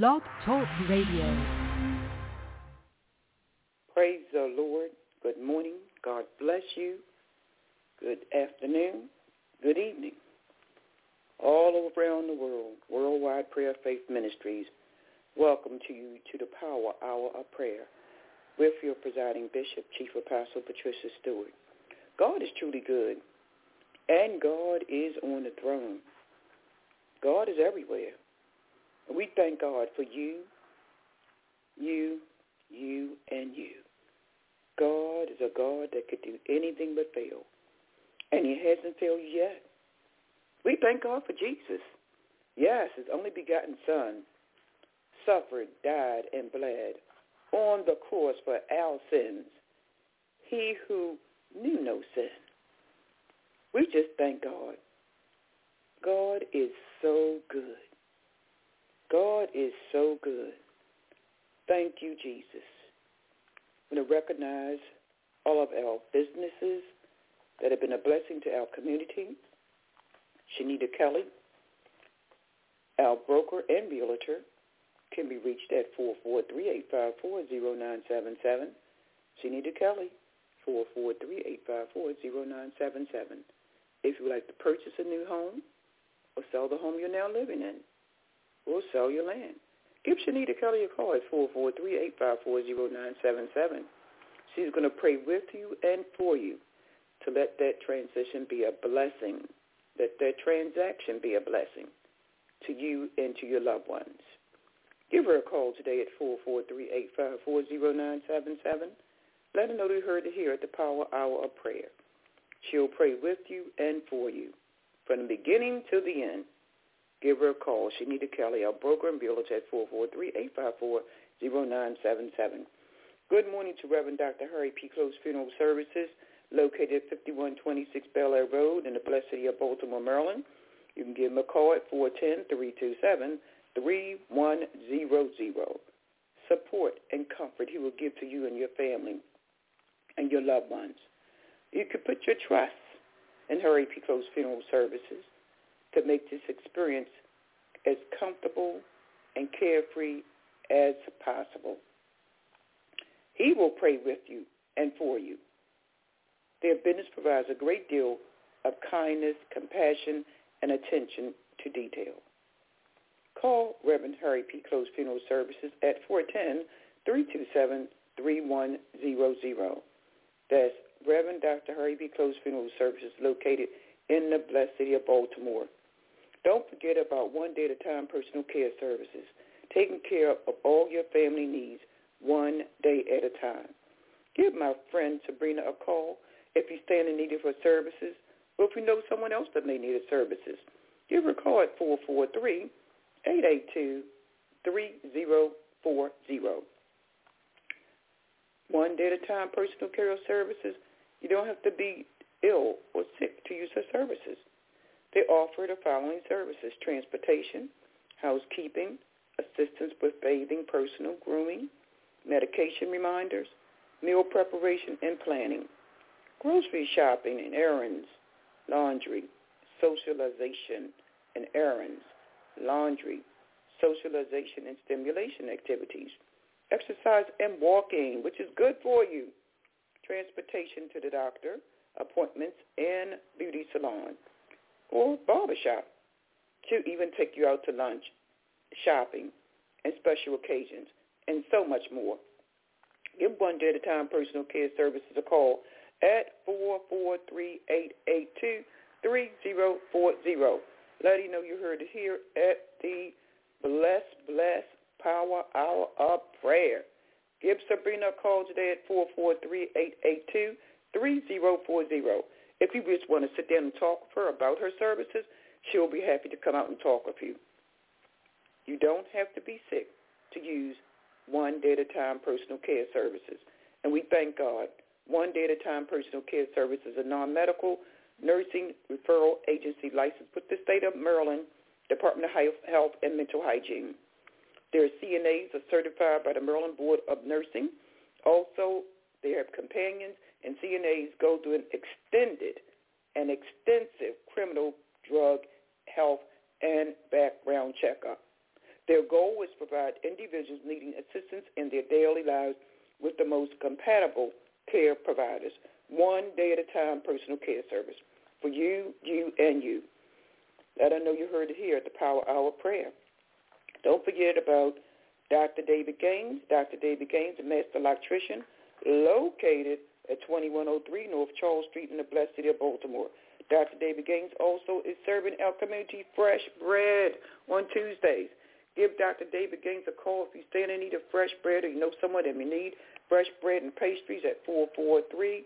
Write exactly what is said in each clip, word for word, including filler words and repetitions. Blog Talk Radio. Praise the Lord. Good morning. God bless you. Good afternoon. Good evening. All around the world, Worldwide Prayer Faith Ministries, welcome to you to the Power Hour of Prayer with your presiding bishop, Chief Apostle Patricia Stewart. God is truly good, and God is on the throne. God is everywhere. We thank God for you, you, you, and you. God is a God that could do anything but fail, and he hasn't failed you yet. We thank God for Jesus. Yes, his only begotten Son suffered, died, and bled on the cross for our sins, he who knew no sin. We just thank God. God is so good. God is so good. Thank you, Jesus. I'm going to recognize all of our businesses that have been a blessing to our community. Shanita Kelly, our broker and realtor, can be reached at four four three, eight five four, zero nine seven seven. Shanita Kelly, four four three, eight five four, zero nine seven seven. If you would like to purchase a new home or sell the home you're now living in, we'll sell your land. Give Shanita Kelly a call at four four three, eight five four, zero nine seven seven. She's going to pray with you and for you to let that transition be a blessing, that that transaction be a blessing to you and to your loved ones. Give her a call today at four four three, eight five four, zero nine seven seven. Let her know you heard it here at the Power Hour of Prayer. She'll pray with you and for you from the beginning to the end. Give her a call. Shanita Kelly, our broker and realtor, at four four three, eight five four, zero nine seven seven. Good morning to Reverend Doctor Harry P. Close Funeral Services, located at fifty-one twenty-six Bel Air Road in the blessed city of Baltimore, Maryland. You can give him a call at four one zero, three two seven, three one zero zero. Support and comfort he will give to you and your family and your loved ones. You can put your trust in Harry P. Close Funeral Services to make this experience as comfortable and carefree as possible. He will pray with you and for you. Their business provides a great deal of kindness, compassion, and attention to detail. Call Reverend Harry P. Close Funeral Services at four one zero, three two seven, three one zero zero. That's Reverend Doctor Harry P. Close Funeral Services, located in the blessed city of Baltimore. Don't forget about one day at a time personal care services, taking care of all your family needs one day at a time. Give my friend Sabrina a call if you stand in need of her services, or if you know someone else that may need her services. Give her a call at four four three, eight eight two, three zero four zero. One day at a time personal care services. You don't have to be ill or sick to use her services. They offer the following services: transportation, housekeeping, assistance with bathing, personal grooming, medication reminders, meal preparation and planning, grocery shopping and errands, laundry, socialization and errands, laundry, socialization and stimulation activities, exercise and walking, which is good for you, transportation to the doctor, appointments and beauty salon or barbershop. She'll even take you out to lunch, shopping, and special occasions, and so much more. Give one day at a time personal care services a call at four four three, eight eight two, three zero four zero. Let you know you heard it here at the Bless, Bless Power Hour of Prayer. Give Sabrina a call today at four four three, eight eight two, three zero four zero. If you just want to sit down and talk with her about her services, she'll be happy to come out and talk with you. You don't have to be sick to use one day at a time personal care services. And we thank God. One day at a time personal care services, a non-medical nursing referral agency licensed with the state of Maryland, Department of Health and Mental Hygiene. Their C N As are certified by the Maryland Board of Nursing. Also, they have companions, and C N As go through an extended and extensive criminal, drug, health, and background checkup. Their goal is to provide individuals needing assistance in their daily lives with the most compatible care providers, one day at a time personal care service for you, you, and you. Let us know you heard it here at the Power Hour Prayer. Don't forget about Doctor David Gaines. Doctor David Gaines, a master electrician, located at twenty-one oh three North Charles Street in the blessed city of Baltimore. Doctor David Gaines also is serving our community fresh bread on Tuesdays. Give Doctor David Gaines a call if you stand in need of fresh bread or you know someone that may need fresh bread and pastries at four four three,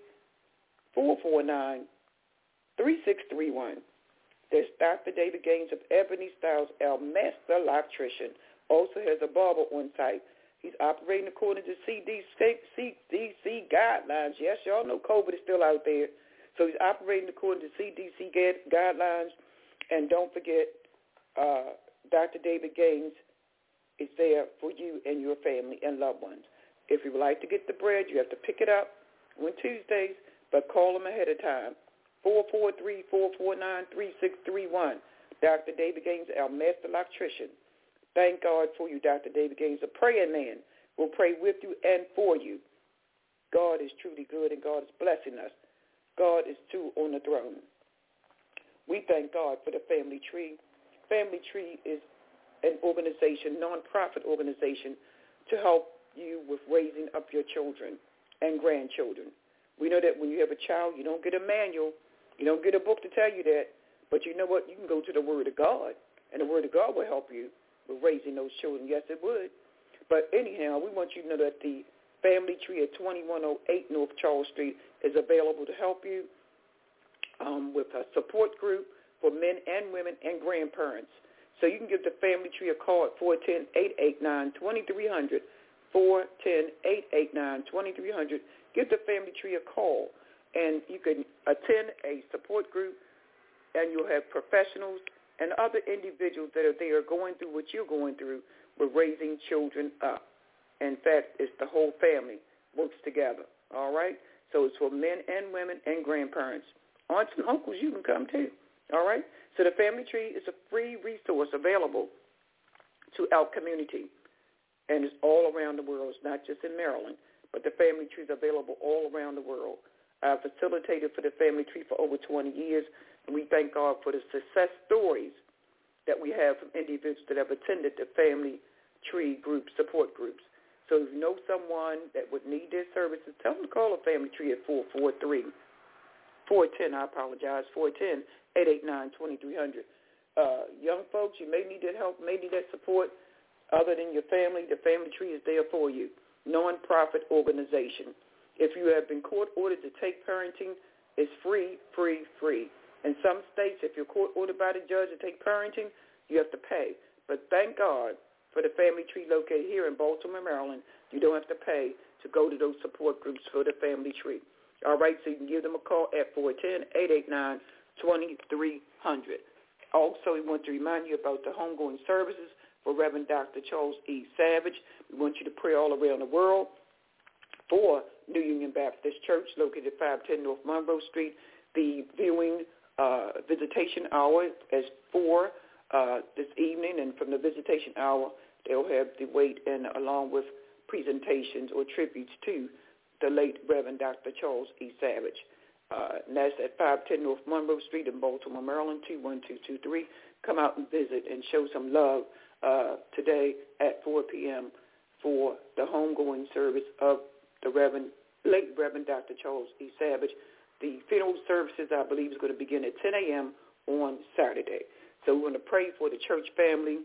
four four nine, three six three one. There's Doctor David Gaines of Ebony Styles, our master electrician. Also has a barber on site. He's operating according to C D C guidelines. Yes, y'all know COVID is still out there. So he's operating according to C D C guidelines. And don't forget, uh, Doctor David Gaines is there for you and your family and loved ones. If you would like to get the bread, you have to pick it up on Tuesdays, but call him ahead of time. four four three, four four nine, three six three one. Doctor David Gaines, our master electrician. Thank God for you, Doctor David Gaines, a praying man. We'll pray with you and for you. God is truly good, and God is blessing us. God is too on the throne. We thank God for the Family Tree. Family Tree is an organization, non-profit organization, to help you with raising up your children and grandchildren. We know that when you have a child, you don't get a manual. You don't get a book to tell you that. But you know what? You can go to the Word of God, and the Word of God will help you with raising those children. Yes, it would. But anyhow, we want you to know that the Family Tree at twenty-one oh eight North Charles Street is available to help you um, with a support group for men and women and grandparents. So you can give the Family Tree a call at four one zero, eight eight nine, two three zero zero, four one zero, eight eight nine, two three zero zero. Give the Family Tree a call, and you can attend a support group, and you'll have professionals and other individuals that are there going through what you're going through with raising children up. In fact, it's the whole family works together, all right? So it's for men and women and grandparents. Aunts and uncles, you can come too. All right? So the Family Tree is a free resource available to our community, and it's all around the world. It's not just in Maryland, but the Family Tree is available all around the world. I've facilitated for the Family Tree for over twenty years, and we thank God for the success stories that we have from individuals that have attended the Family Tree group, support groups. So if you know someone that would need their services, tell them to call the Family Tree at four four three, four one zero, I apologize, four one zero, eight eight nine, two three zero zero. Uh, young folks, you may need that help, may need that support. Other than your family, the Family Tree is there for you. Non-profit organization. If you have been court-ordered to take parenting, it's free, free, free. In some states, if you're court-ordered by the judge to take parenting, you have to pay. But thank God for the Family Tree located here in Baltimore, Maryland. You don't have to pay to go to those support groups for the Family Tree. All right, so you can give them a call at four one zero, eight eight nine, two three zero zero. Also, we want to remind you about the homegoing services for Reverend Doctor Charles E. Savage. We want you to pray all around the world for New Union Baptist Church, located at five ten North Monroe Street. The viewing uh, visitation hour is four uh, this evening, and from the visitation hour, they'll have the wait and along with presentations or tributes to the late Reverend Doctor Charles E. Savage. Uh, and that's at five ten North Monroe Street in Baltimore, Maryland, two one two two three. Come out and visit and show some love uh, today at four p.m. for the homegoing service of the Reverend, late Reverend Doctor Charles E. Savage. The funeral services, I believe, is going to begin at ten a.m. on Saturday. So we want to pray for the church family.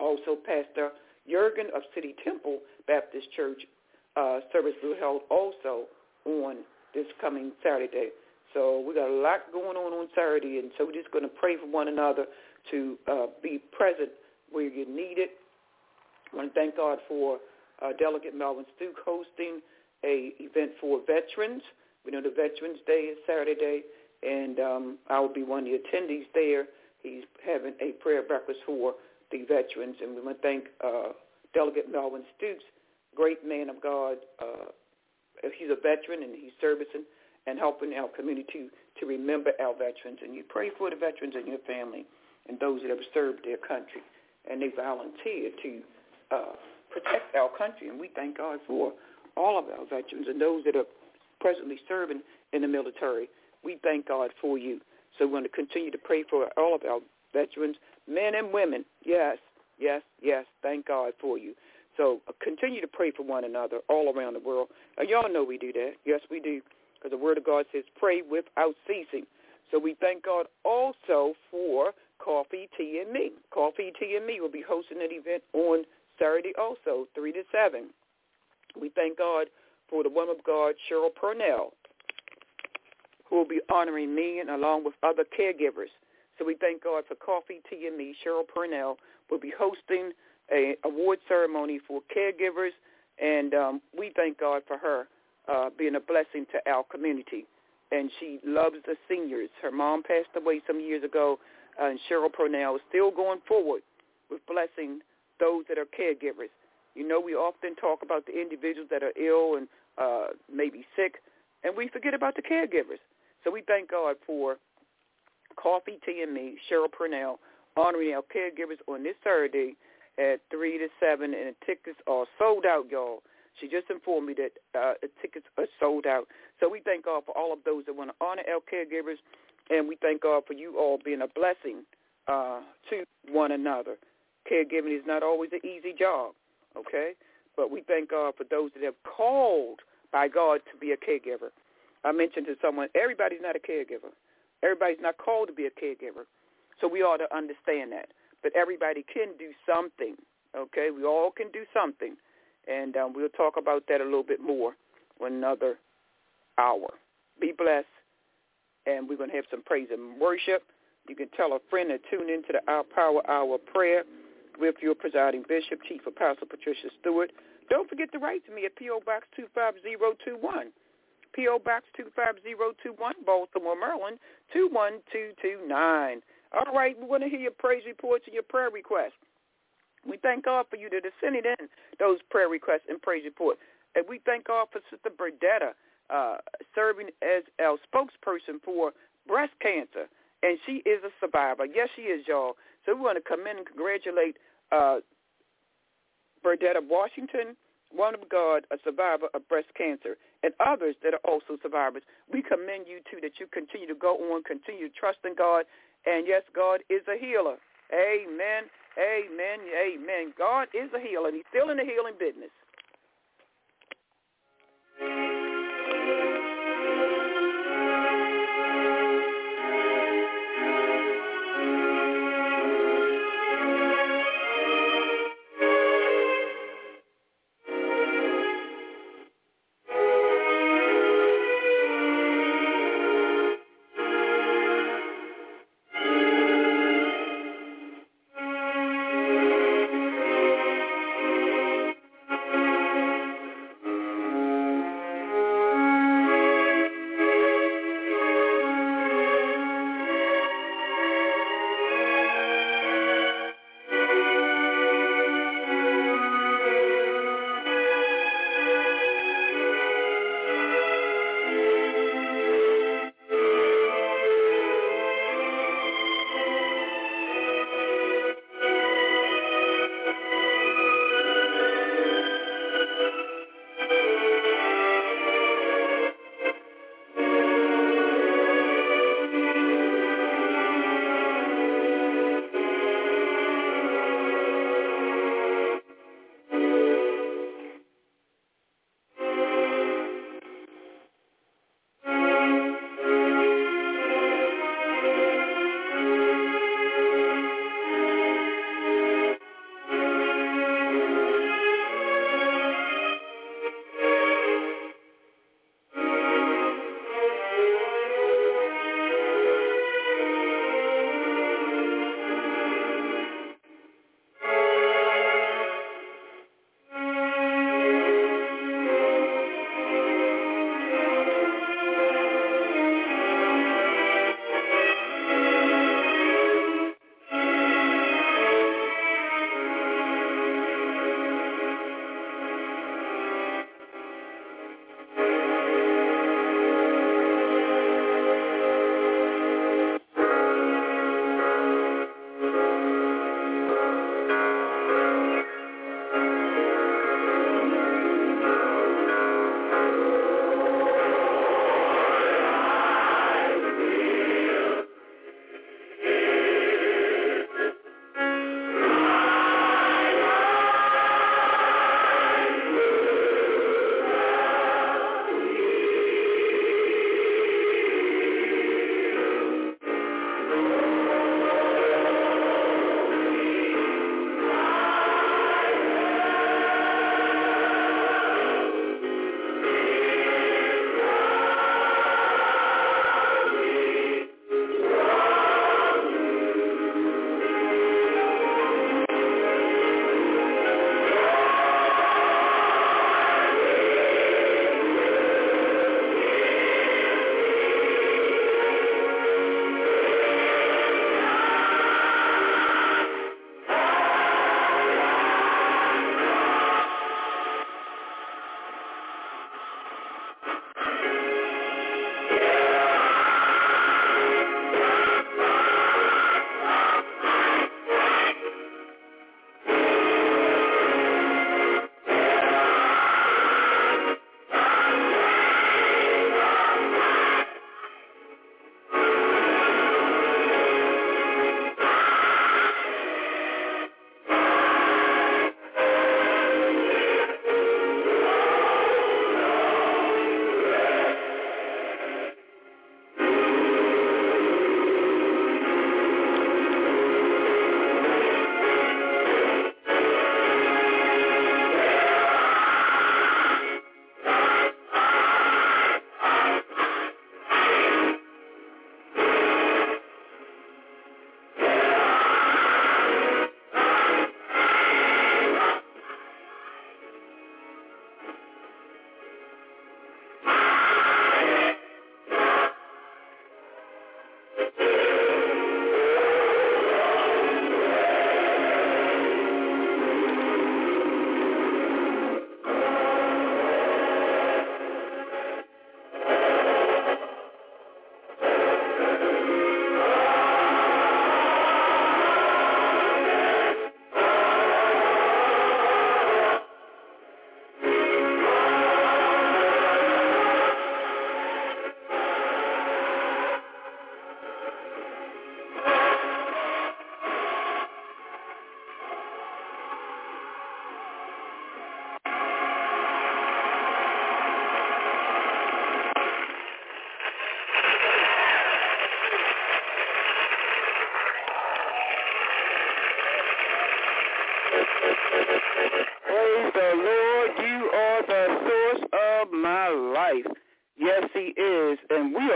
Also, Pastor Jurgen of City Temple Baptist Church uh, service will be held also on this coming Saturday. So we got a lot going on on Saturday, and so we're just going to pray for one another to uh, be present where you're needed. I want to thank God for uh, Delegate Melvin Stukes hosting a event for veterans. We know the Veterans Day is Saturday, and um, I will be one of the attendees there. He's having a prayer breakfast for the veterans, and we want to thank uh, Delegate Melvin Stukes, great man of God. Uh, he's a veteran, and he's servicing and helping our community to, to remember our veterans. And you pray for the veterans and your family and those that have served their country. and they volunteered to uh, protect our country. And we thank God for all of our veterans and those that are presently serving in the military. We thank God for you. So we're going to continue to pray for all of our veterans, men and women. Yes, yes, yes. Thank God for you. So uh, continue to pray for one another all around the world. Uh, y'all know we do that. Yes, we do. Because the Word of God says, pray without ceasing. So we thank God also for Coffee, Tea, and Me. Coffee, Tea, and Me will be hosting an event on Saturday also, three to seven. We thank God for the woman of God, Cheryl Purnell, who will be honoring me and along with other caregivers. So we thank God for Coffee, Tea, and Me. Cheryl Purnell will be hosting an award ceremony for caregivers, and um, we thank God for her uh, being a blessing to our community. And she loves the seniors. Her mom passed away some years ago, uh, and Cheryl Purnell is still going forward with blessing those that are caregivers. You know, we often talk about the individuals that are ill and uh, maybe sick, and we forget about the caregivers. So we thank God for Coffee, Tea, and Me, Cheryl Purnell, honoring our caregivers on this Saturday at three to seven, and the tickets are sold out, y'all. She just informed me that uh, the tickets are sold out. So we thank God for all of those that want to honor our caregivers, and we thank God for you all being a blessing uh, to one another. Caregiving is not always an easy job, okay? But we thank God for those that have called by God to be a caregiver. I mentioned to someone, everybody's not a caregiver. Everybody's not called to be a caregiver. So we ought to understand that. But everybody can do something, okay? We all can do something. And um, we'll talk about that a little bit more in another hour. Be blessed, and we're going to have some praise and worship. You can tell a friend to tune into the Hour Power Hour Prayer with your presiding bishop, Chief Apostle Patricia Stewart. Don't forget to write to me at P O. Box two five zero two one, P O. Box two five zero two one, Baltimore, Maryland, two one two two nine. All right, we want to hear your praise reports and your prayer requests. We thank God for you that are sending in those prayer requests and praise reports. And we thank God for Sister Burdetta uh, serving as our spokesperson for breast cancer. And she is a survivor. Yes, she is, y'all. So we want to come in and congratulate uh, Burdetta Washington, woman of God, a survivor of breast cancer, and others that are also survivors. We commend you, too, that you continue to go on, continue to trust in God. And, yes, God is a healer. Amen. Amen, amen. God is a healer. He's still in the healing business.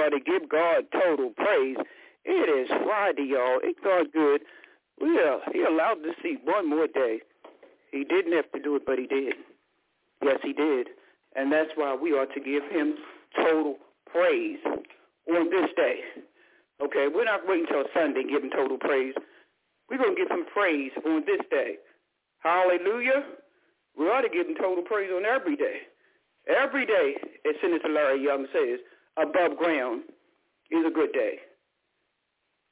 y'all, to give God total praise. It is Friday, y'all. It got good. Well, he allowed to see one more day. He didn't have to do it, but he did. Yes, he did. And that's why we ought to give him total praise on this day. Okay, we're not waiting until Sunday to give him total praise. We're going to give him praise on this day. Hallelujah. We ought to give him total praise on every day. Every day, as Senator Larry Young says, above ground is a good day.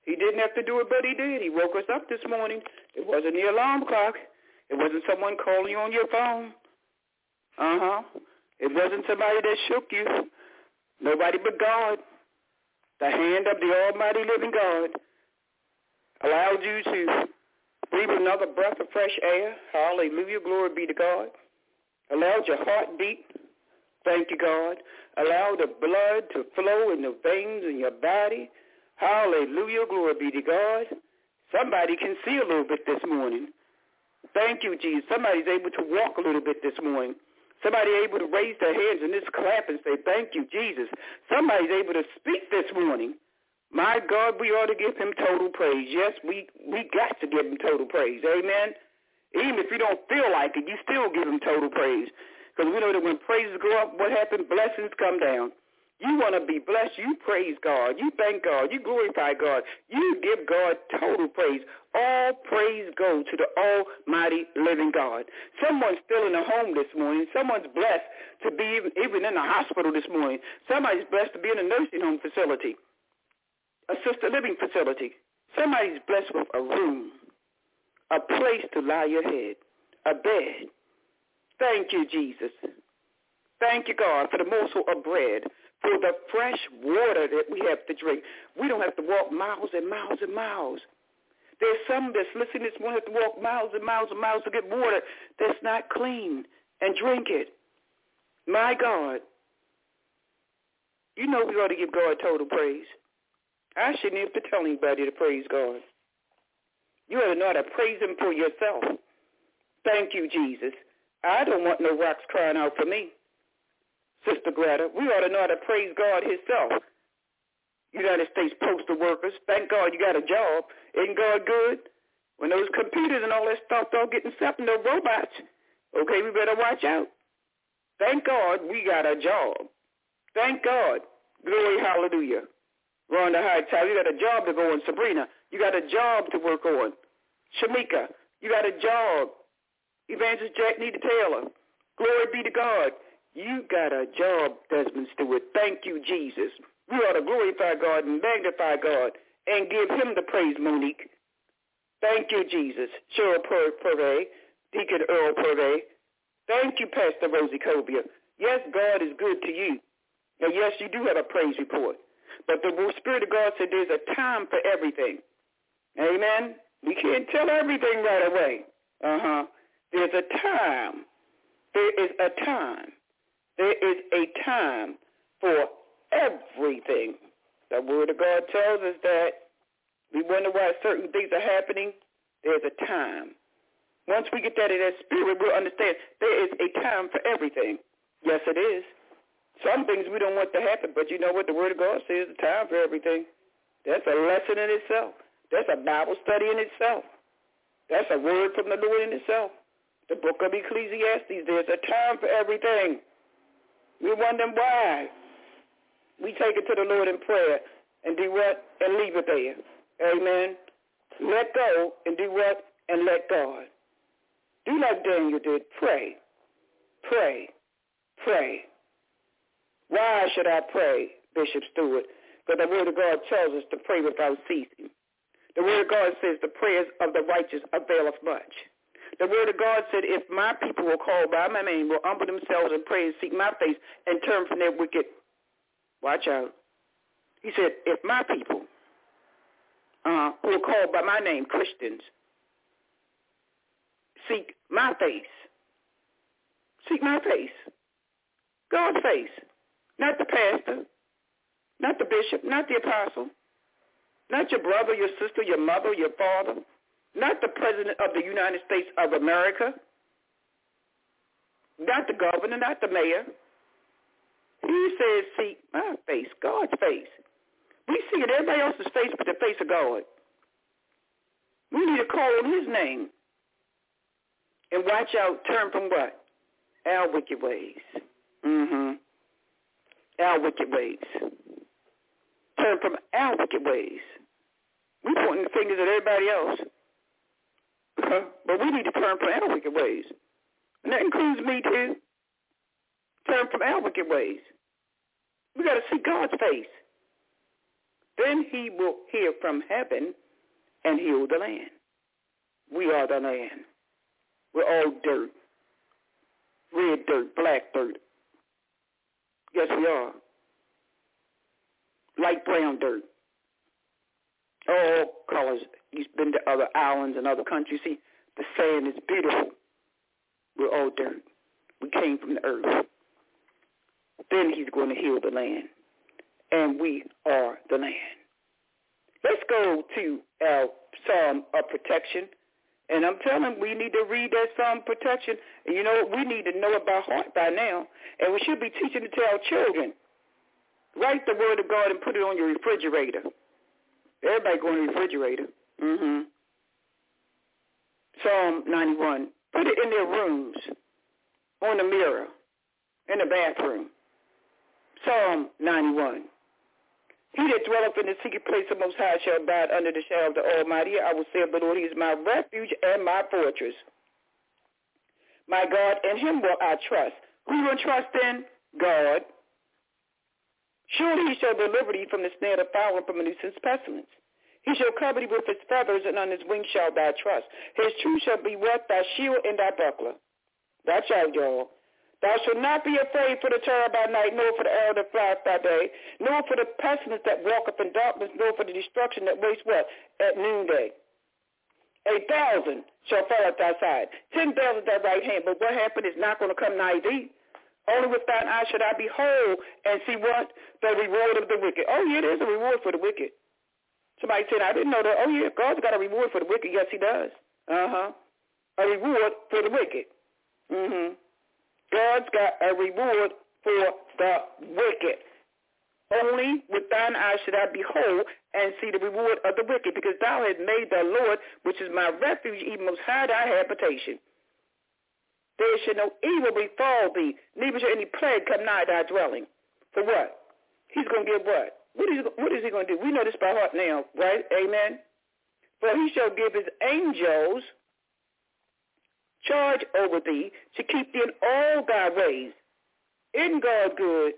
He didn't have to do it, but he did. He woke us up this morning. It wasn't the alarm clock. It wasn't someone calling you on your phone. Uh-huh. It wasn't somebody that shook you. Nobody but God. The hand of the almighty living God allowed you to breathe another breath of fresh air. Hallelujah. Glory be to God. Allowed your heartbeat. Thank you, God. Allowed the blood to flow in the veins in your body. Hallelujah. Glory be to God. Somebody can see a little bit this morning. Thank you, Jesus. Somebody's able to walk a little bit this morning. Somebody able to raise their hands and just clap and say, thank you, Jesus. Somebody's able to speak this morning. My God, we ought to give him total praise. Yes, we, we got to give him total praise. Amen. Even if you don't feel like it, you still give him total praise. Because we know that when praises go up, what happens? Blessings come down. You want to be blessed. You praise God. You thank God. You glorify God. You give God total praise. All praise goes to the almighty living God. Someone's still in the home this morning. Someone's blessed to be even, even in the hospital this morning. Somebody's blessed to be in a nursing home facility, assisted living facility. Somebody's blessed with a room, a place to lie your head, a bed. Thank you, Jesus. Thank you, God, for the morsel of bread, for the fresh water that we have to drink. We don't have to walk miles and miles and miles. There's some that's listening this morning have to walk miles and miles and miles to get water that's not clean and drink it. My God, you know we ought to give God total praise. I shouldn't have to tell anybody to praise God. You ought to know how to praise him for yourself. Thank you, Jesus. I don't want no rocks crying out for me. Sister Greta, we ought to know how to praise God himself. United States postal workers, thank God you got a job. Isn't God good? When those computers and all that stuff start getting set in the robots, okay, we better watch out. Thank God we got a job. Thank God. Glory, hallelujah. Rhonda Hightower, you got a job to go on. Sabrina, you got a job to work on. Shamika, you got a job. Evangelist Jack Nita Taylor, glory be to God. You got a job, Desmond Stewart. Thank you, Jesus. We ought to glorify God and magnify God and give him the praise, Monique. Thank you, Jesus. Cheryl Purvey, Deacon Earl Purvey. Thank you, Pastor Rosie Cobia. Yes, God is good to you. And yes, you do have a praise report. But the Spirit of God said there's a time for everything. Amen? We can't tell everything right away. Uh-huh. There's a time. There is a time. There is a time for everything. The Word of God tells us that. We wonder why certain things are happening. There's a time. Once we get that in that spirit, we'll understand there is a time for everything. Yes, it is. Some things we don't want to happen, but you know what the Word of God says, the time for everything. That's a lesson in itself. That's a Bible study in itself. That's a word from the Lord in itself. The book of Ecclesiastes, there's a time for everything. We're wondering why. We take it to the Lord in prayer and do what? And leave it there. Amen. Let go and do what? And let God. Do like Daniel did. Pray. Pray. Pray. Why should I pray, Bishop Stewart? Because the Word of God tells us to pray without ceasing. The Word of God says the prayers of the righteous availeth much. The Word of God said, if my people will call by my name, will humble themselves and pray and seek my face and turn from their wicked. Watch out. He said, if my people uh, who are called by my name, Christians, seek my face. Seek my face. God's face. Not the pastor. Not the bishop. Not the apostle. Not your brother, your sister, your mother, your father. Not the President of the United States of America, not the governor, not the mayor. He says, seek my face, God's face. We see it everybody else's face but the face of God. We need to call on his name and watch out, turn from what? Our wicked ways. Mm-hmm. Our wicked ways. Turn from our wicked ways. We pointing the fingers at everybody else. Uh-huh. But we need to turn from our wicked ways. And that includes me too. Turn from our wicked ways. We got to see God's face. Then he will hear from heaven and heal the land. We are the land. We're all dirt. Red dirt, black dirt. Yes, we are. Light brown dirt. All colors. You've been to other islands and other countries. See, the sand is beautiful. We're all dirt. We came from the earth. Then he's going to heal the land. And we are the land. Let's go to our Psalm of Protection. And I'm telling we need to read that Psalm of Protection. And you know what? We need to know it by heart by now. And we should be teaching it to our children. Write the word of God and put it on your refrigerator. Everybody go on the refrigerator. Mm-hmm. Psalm ninety-one. Put it in their rooms, on the mirror, in the bathroom. Psalm ninety-one. He that dwelleth in the secret place of Most High shall abide under the shadow of the Almighty. I will say of the Lord, he is my refuge and my fortress. My God, in him will I trust. Who will trust in? God. Surely he shall deliver thee from the snare of the fowler, from a nuisance pestilence. He shall cover thee with his feathers, and on his wings shall thy trust. His truth shall be what? Thy shield and thy buckler. That's right, y'all. Thou shalt not be afraid for the terror by night, nor for the arrow that flieth by day, nor for the pestilence that walketh in darkness, nor for the destruction that wastes what? At noonday. A thousand shall fall at thy side, ten thousand at thy right hand, but what happened is not going to come nigh thee. Only with thine eye should I behold and see what? The reward of the wicked. Oh, yeah, there's a reward for the wicked. Somebody said, I didn't know that. Oh, yeah, God's got a reward for the wicked. Yes, he does. Uh-huh. A reward for the wicked. Mm-hmm. God's got a reward for the wicked. Only with thine eye should I behold and see the reward of the wicked, because thou hast made the Lord, which is my refuge, even Most High thy habitation. There shall no evil befall thee, neither shall any plague come nigh thy dwelling. For what? He's going to give what? What is, what is he going to do? We know this by heart now, right? Amen? For he shall give his angels charge over thee to keep thee in all thy ways. Isn't God good?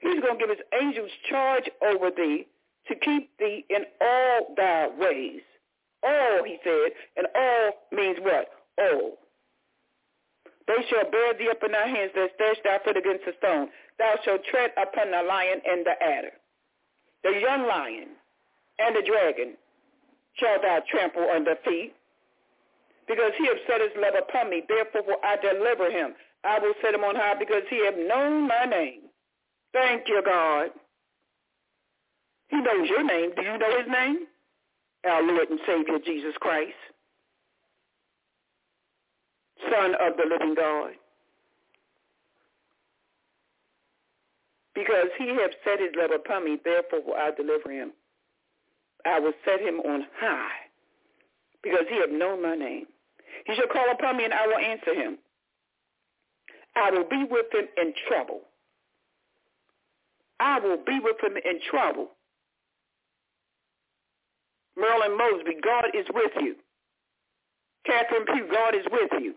He's going to give his angels charge over thee to keep thee in all thy ways. All, he said, and all means what? All. They shall bear thee up in thy hands, that dash thy foot against a stone. Thou shalt tread upon the lion and the adder. The young lion and the dragon shalt thou trample under feet. Because he hath set his love upon me, therefore will I deliver him. I will set him on high, because he hath known my name. Thank you, God. He knows your name. Do you know his name? Our Lord and Savior, Jesus Christ. Son of the living God, because he hath set his love upon me, therefore will I deliver him. I will set him on high, because he hath known my name. He shall call upon me, and I will answer him. I will be with him in trouble. I will be with him in trouble. Marilyn Mosby, God is with you. Catherine Pugh, God is with you.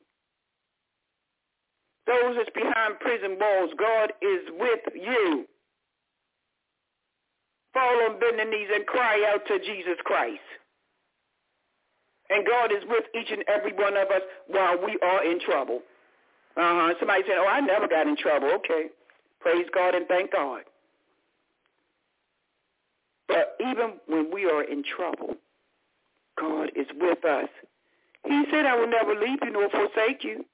Those that's behind prison walls, God is with you. Fall on bending knees and cry out to Jesus Christ. And God is with each and every one of us while we are in trouble. Uh-huh. Somebody said, oh, I never got in trouble. Okay. Praise God and thank God. But even when we are in trouble, God is with us. He said, I will never leave you nor forsake you.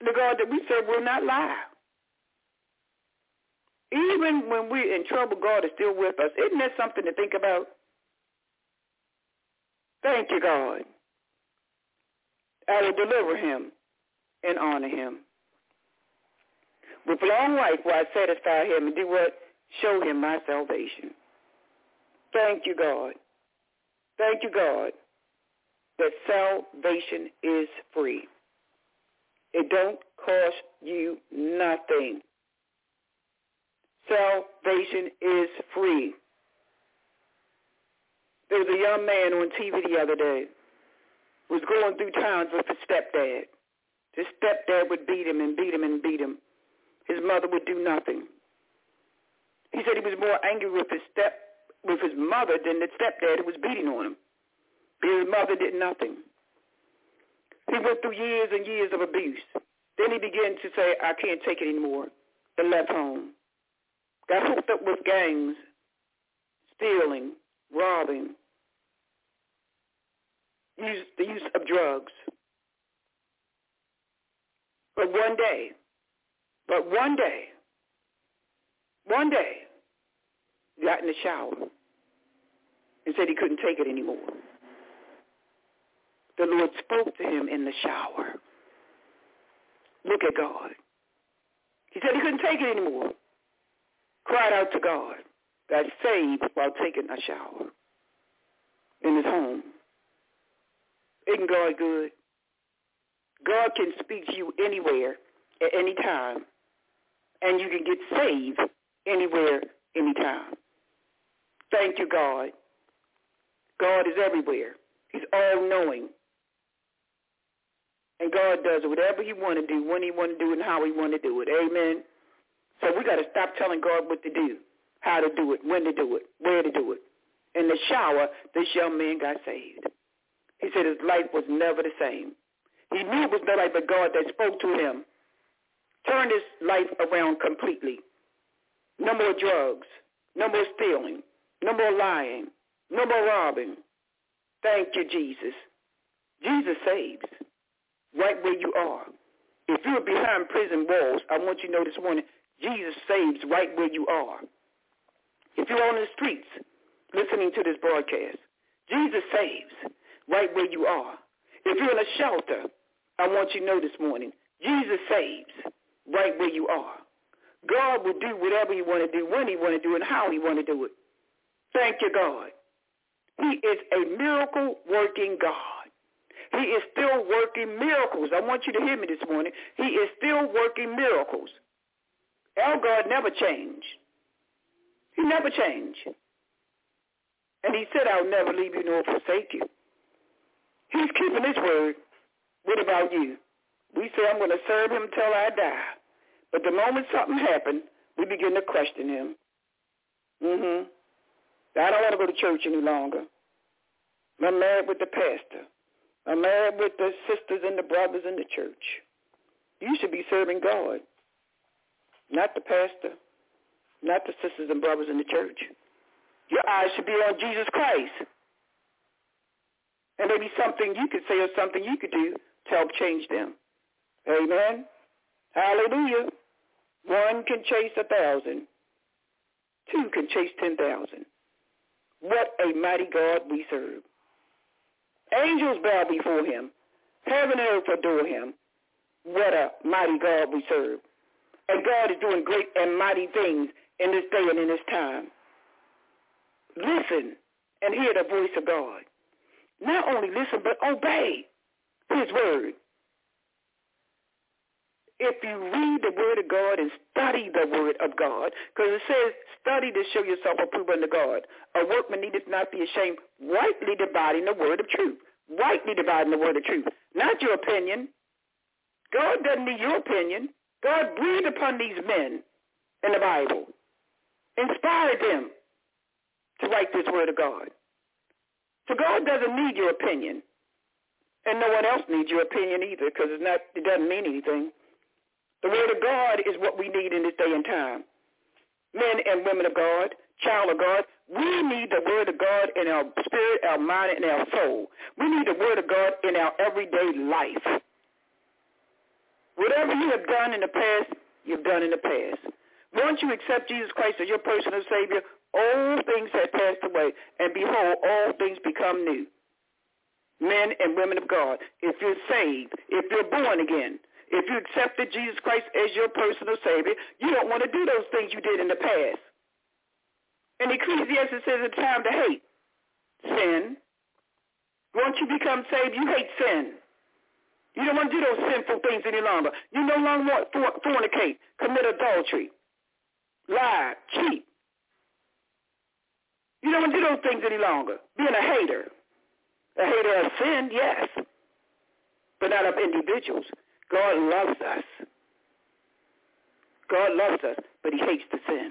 The God that we serve will not lie. Even when we're in trouble, God is still with us. Isn't that something to think about? Thank you, God. I will deliver him and honor him. With long life will I satisfy him and do what? Show him my salvation. Thank you, God. Thank you, God, that salvation is free. It don't cost you nothing. Salvation is free. There was a young man on T V the other day who was going through times with his stepdad. His stepdad would beat him and beat him and beat him. His mother would do nothing. He said he was more angry with his step with his mother than the stepdad who was beating on him. His mother did nothing. He went through years and years of abuse. Then he began to say, I can't take it anymore, and left home. Got hooked up with gangs, stealing, robbing, used the use of drugs. But one day, but one day, one day, got in the shower and said he couldn't take it anymore. The Lord spoke to him in the shower. Look at God. He said he couldn't take it anymore. Cried out to God. Got saved while taking a shower in his home. Isn't God good? God can speak to you anywhere at any time, and you can get saved anywhere, anytime. Thank you, God. God is everywhere. He's all-knowing. And God does whatever he want to do, when he want to do it, and how he want to do it. Amen. So we got to stop telling God what to do, how to do it, when to do it, where to do it. In the shower, this young man got saved. He said his life was never the same. He knew it was nobody but God that spoke to him, turned his life around completely. No more drugs, no more stealing, no more lying, no more robbing. Thank you, Jesus. Jesus saves right where you are. If you're behind prison walls, I want you to know this morning, Jesus saves right where you are. If you're on the streets listening to this broadcast, Jesus saves right where you are. If you're in a shelter, I want you to know this morning, Jesus saves right where you are. God will do whatever he want to do, when he want to do, and how he want to do it. Thank you, God. He is a miracle-working God. He is still working miracles. I want you to hear me this morning. He is still working miracles. Our God never changed. He never changed. And he said, I'll never leave you nor forsake you. He's keeping his word. What about you? We say, I'm going to serve him till I die. But the moment something happened, we begin to question him. Mm-hmm. I don't want to go to church any longer. I'm married with the pastor. I'm married with the sisters and the brothers in the church. You should be serving God, not the pastor, not the sisters and brothers in the church. Your eyes should be on Jesus Christ. And maybe something you could say or something you could do to help change them. Amen. Hallelujah. One can chase a thousand. Two can chase ten thousand. What a mighty God we serve. Angels bow before him. Heaven and earth adore him. What a mighty God we serve. And God is doing great and mighty things in this day and in this time. Listen and hear the voice of God. Not only listen, but obey his word. If you read the word of God and study the word of God, because it says, study to show yourself approved unto God. A workman needeth not be ashamed, rightly dividing the word of truth. Rightly dividing the word of truth. Not your opinion. God doesn't need your opinion. God breathed upon these men in the Bible. Inspired them to write this word of God. So God doesn't need your opinion. And no one else needs your opinion either, because it's not, it doesn't mean anything. The word of God is what we need in this day and time. Men and women of God, child of God, we need the word of God in our spirit, our mind, and our soul. We need the word of God in our everyday life. Whatever you have done in the past, you've done in the past. Once you accept Jesus Christ as your personal Savior, all things have passed away, and behold, all things become new. Men and women of God, if you're saved, if you're born again, if you accepted Jesus Christ as your personal Savior, you don't want to do those things you did in the past. And Ecclesiastes says it's time to hate sin. Once you become saved, you hate sin. You don't want to do those sinful things any longer. You no longer want to fornicate, commit adultery, lie, cheat. You don't want to do those things any longer. Being a hater. A hater of sin, yes, but not of individuals. God loves us. God loves us, but he hates the sin.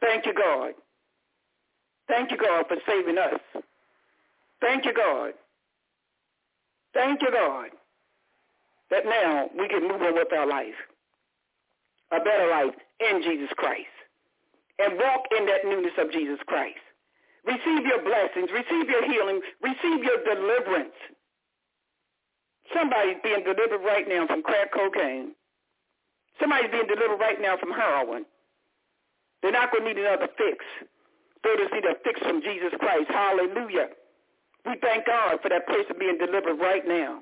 Thank you, God. Thank you, God, for saving us. Thank you, God. Thank you, God, that now we can move on with our life, a better life in Jesus Christ, and walk in that newness of Jesus Christ. Receive your blessings. Receive your healing. Receive your deliverance. Somebody's being delivered right now from crack cocaine. Somebody's being delivered right now from heroin. They're not going to need another fix. They'll just need a fix from Jesus Christ. Hallelujah. We thank God for that person being delivered right now.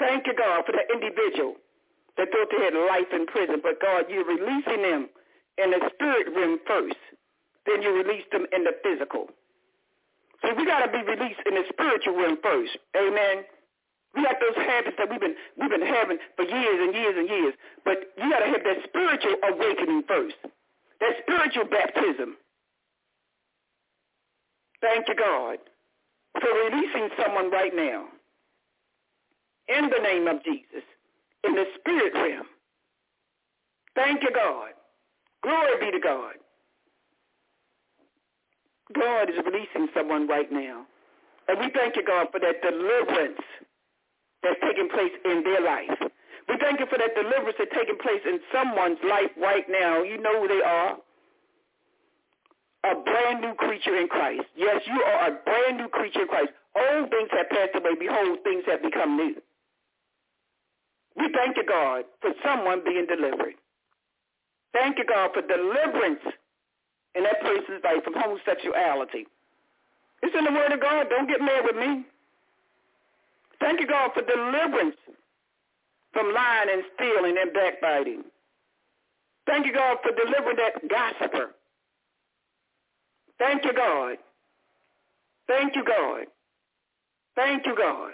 Thank you, God, for that individual that thought they had life in prison. But, God, you're releasing them in the spirit realm first. Then you release them in the physical. So we got to be released in the spiritual realm first. Amen. We got those habits that we've been we've been having for years and years and years. But you got to have that spiritual awakening first, that spiritual baptism. Thank you, God, for releasing someone right now in the name of Jesus, in the spirit realm. Thank you, God. Glory be to God. God is releasing someone right now. And we thank you, God, for that deliverance that's taking place in their life. We thank you for that deliverance that's taking place in someone's life right now. You know who they are. A brand new creature in Christ. Yes, you are a brand new creature in Christ. Old things have passed away. Behold, things have become new. We thank you, God, for someone being delivered. Thank you, God, for deliverance in that person's life from homosexuality. It's in the Word of God. Don't get mad with me. Thank you, God, for deliverance from lying and stealing and backbiting. Thank you, God, for delivering that gossiper. Thank you, God. Thank you, God. Thank you, God.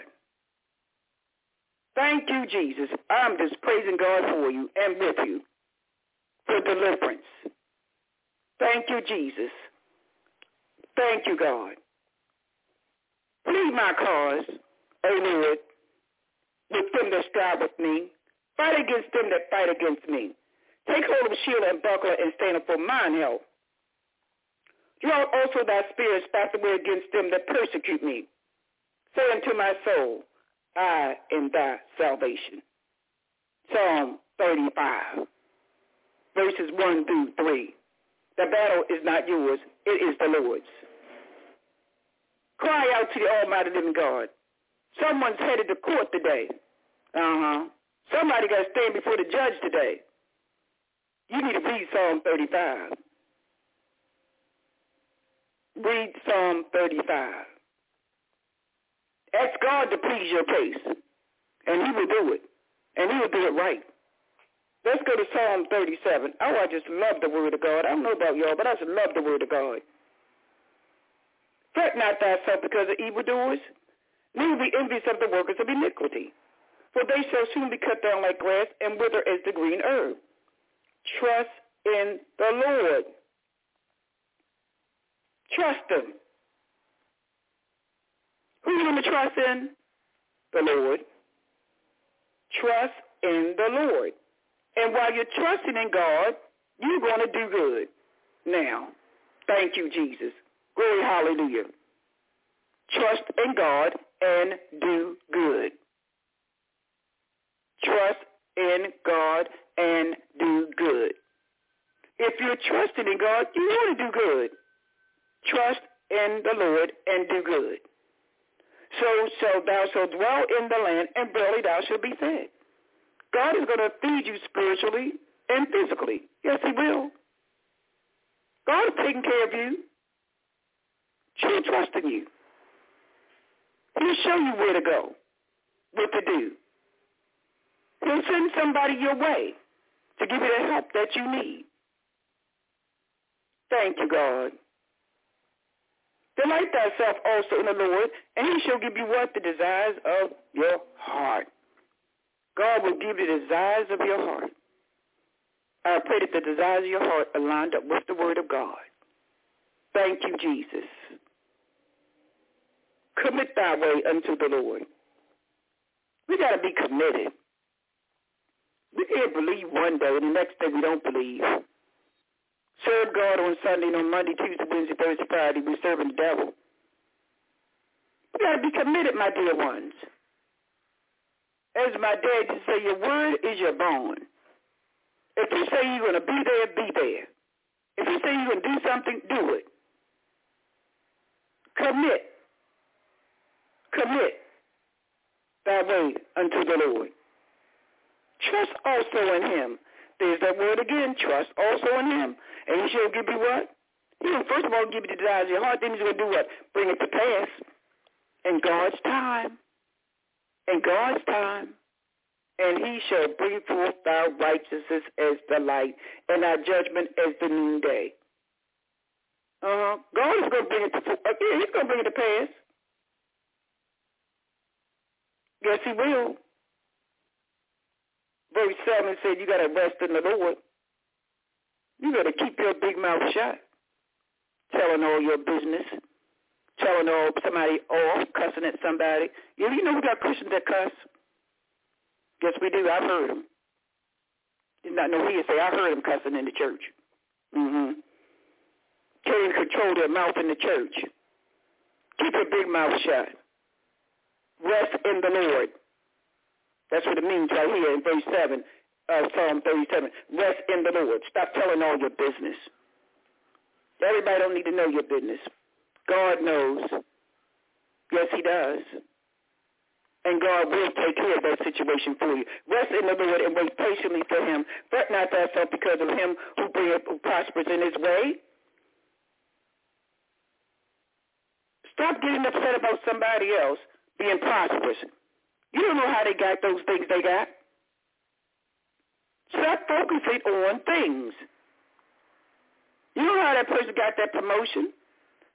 Thank you, Jesus. I'm just praising God for you and with you for deliverance. Thank you, Jesus. Thank you, God. Plead my cause, O Lord, with them that strive with me. Fight against them that fight against me. Take hold of shield and buckler and stand up for mine help. Draw also thy spear and strike away against them that persecute me. Say unto my soul, I am thy salvation. Psalm thirty-five, verses one through three. The battle is not yours, it is the Lord's. Cry out to the almighty living God. Someone's headed to court today. Uh-huh. Somebody got to stand before the judge today. You need to read Psalm thirty-five. Read Psalm thirty-five. Ask God to please your case, and he will do it, and he will do it right. Let's go to Psalm thirty-seven. Oh, I just love the word of God. I don't know about y'all, but I just love the word of God. Fret not thyself because of evildoers, neither be envious of the workers of iniquity, for they shall soon be cut down like grass and wither as the green herb. Trust in the Lord. Trust him. Who are you going to trust in? The Lord. Trust in the Lord. And while you're trusting in God, you're going to do good. Now, thank you, Jesus. Glory, hallelujah. Trust in God and do good. Trust in God and do good. If you're trusting in God, you want to do good. Trust in the Lord and do good. So shalt thou shalt dwell in the land, and verily thou shalt be fed. God is going to feed you spiritually and physically. Yes, he will. God is taking care of you. True trust in you. He'll show you where to go, what to do. He'll send somebody your way to give you the help that you need. Thank you, God. Delight thyself also in the Lord, and he shall give you what? The desires of your heart. God will give you the desires of your heart. I pray that the desires of your heart are lined up with the word of God. Thank you, Jesus. Commit thy way unto the Lord. We got to be committed. We can't believe one day, and the next day we don't believe. Serve God on Sunday, and on Monday, Tuesday, Wednesday, Thursday, Friday, we're serving the devil. We got to be committed, my dear ones. As my dad used to say, your word is your bond. If you say you're going to be there, be there. If you say you're going to do something, do it. Commit. Commit thy way unto the Lord. Trust also in him. There's that word again, trust also in him. And he shall give you what? He will first of all give you the desires of your heart. Then he's going to do what? Bring it to pass. In God's time. In God's time. And he shall bring forth thy righteousness as the light, and thy judgment as the noonday. Uh-huh. God is going to bring it to yeah, he's going to bring it to pass. Yes, he will. Verse seven said, you got to rest in the Lord. You got to keep your big mouth shut, telling all your business, telling all somebody off, cussing at somebody. Yeah, you know we got Christians that cuss. Yes, we do. I've heard him. Did not know he would say, I heard him cussing in the church. Mm-hmm. Can't control their mouth in the church. Keep your big mouth shut. Rest in the Lord. That's what it means right here in verse seven of Psalm thirty-seven. Rest in the Lord. Stop telling all your business. Everybody don't need to know your business. God knows. Yes, he does. And God will take care of that situation for you. Rest in the Lord and wait patiently for him. Fret not thyself because of him who, bringeth, who prospers in his way. Stop getting upset about somebody else being prosperous. You don't know how they got those things they got. Stop focusing on things. You know how that person got that promotion.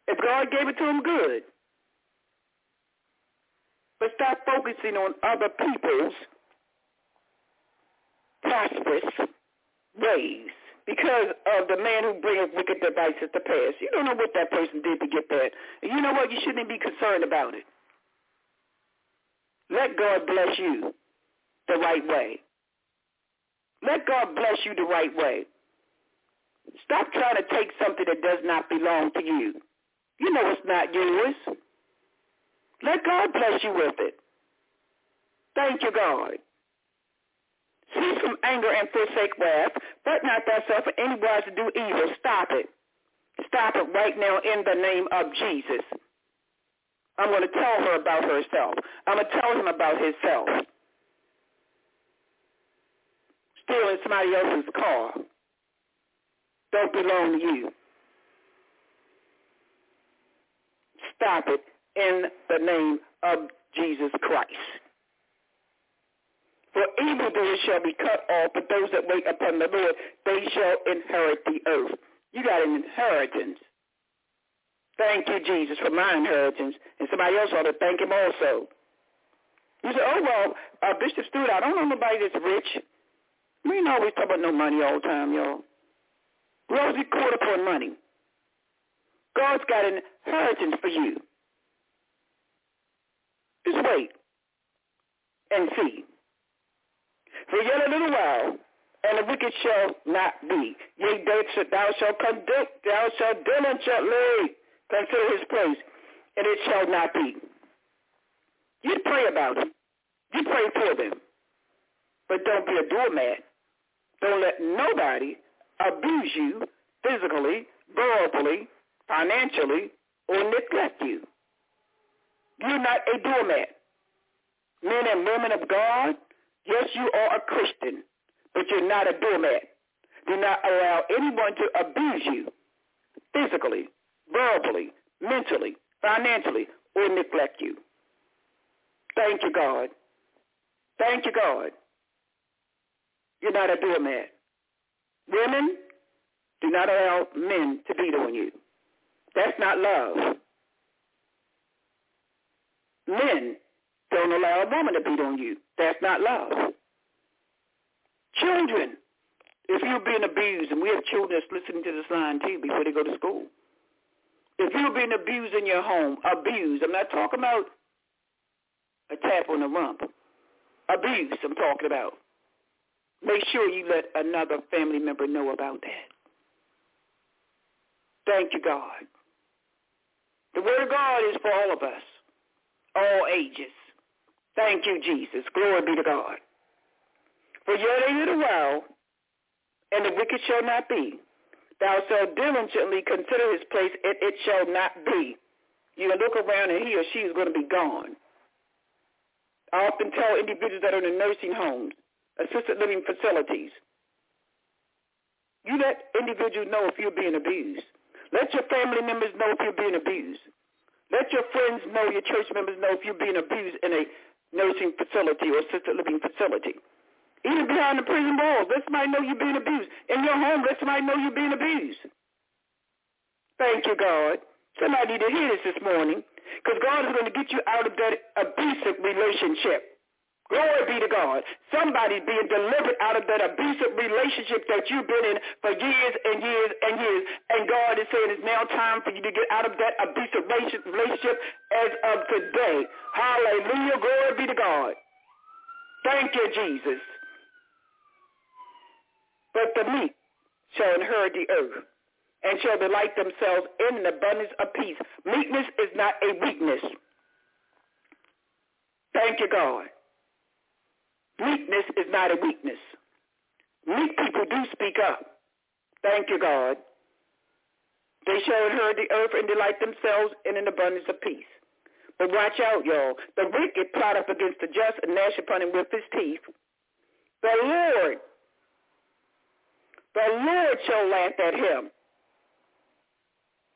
If God gave it to him, good. But stop focusing on other people's prosperous ways because of the man who brings wicked devices to pass. You don't know what that person did to get that. And you know what? You shouldn't be concerned about it. Let God bless you the right way. Let God bless you the right way. Stop trying to take something that does not belong to you. You know it's not yours. Let God bless you with it. Thank you, God. Cease from anger and forsake wrath. Fret not thyself in any wise to do evil. Stop it. Stop it right now in the name of Jesus. I'm going to tell her about herself. I'm going to tell him about himself. Stealing somebody else's car. Don't belong to you. Stop it. In the name of Jesus Christ. For evildoers shall be cut off, but those that wait upon the Lord, they shall inherit the earth. You got an inheritance. Thank you, Jesus, for my inheritance. And somebody else ought to thank him also. You say, oh, well, uh, Bishop Stewart, I don't know nobody that's rich. We ain't always talk about no money all the time, y'all. We always caught up on money. God's got an inheritance for you. Just wait and see. For yet a little while, and the wicked shall not be. Yea, thou shalt conduct, thou shalt diligently consider his place, and it shall not be. You pray about it. You pray for them. But don't be a doormat. Don't let nobody abuse you physically, verbally, financially, or neglect you. You're not a doormat. Men and women of God, yes, you are a Christian, but you're not a doormat. Do not allow anyone to abuse you physically, verbally, mentally, financially, or neglect you. Thank you, God. Thank you, God. You're not a doormat. Women, Do not allow men to beat on you. That's not love. Men don't allow a woman to beat on you. That's not love. Children, if you're being abused, and we have children that's listening to this line too before they go to school. If you're being abused in your home, abused, I'm not talking about a tap on the rump. Abuse, I'm talking about. Make sure you let another family member know about that. Thank you, God. The word of God is for all of us, all ages. Thank you, Jesus. Glory be to God. For yet a little while, and the wicked shall not be. Thou shalt diligently consider his place, and it shall not be. You can look around, and he or she is going to be gone. I often tell individuals that are in nursing homes, assisted living facilities, you let individuals know if you're being abused. Let your family members know if you're being abused. Let your friends know, your church members know if you're being abused in a nursing facility or assisted living facility. Even behind the prison walls, let somebody know you're being abused. In your home, let somebody know you're being abused. Thank you, God. Somebody need to hear this this morning, because God is going to get you out of that abusive relationship. Glory be to God. Somebody's being delivered out of that abusive relationship that you've been in for years and years and years. And God is saying it's now time for you to get out of that abusive relationship as of today. Hallelujah. Glory be to God. Thank you, Jesus. But the meek shall inherit the earth and shall delight themselves in an abundance of peace. Meekness is not a weakness. Thank you, God. Meekness is not a weakness. Meek people do speak up. Thank you, God. They shall inherit the earth and delight themselves in an abundance of peace. But watch out, y'all. The wicked plot up against the just and gnash upon him with his teeth. The Lord, the Lord shall laugh at him.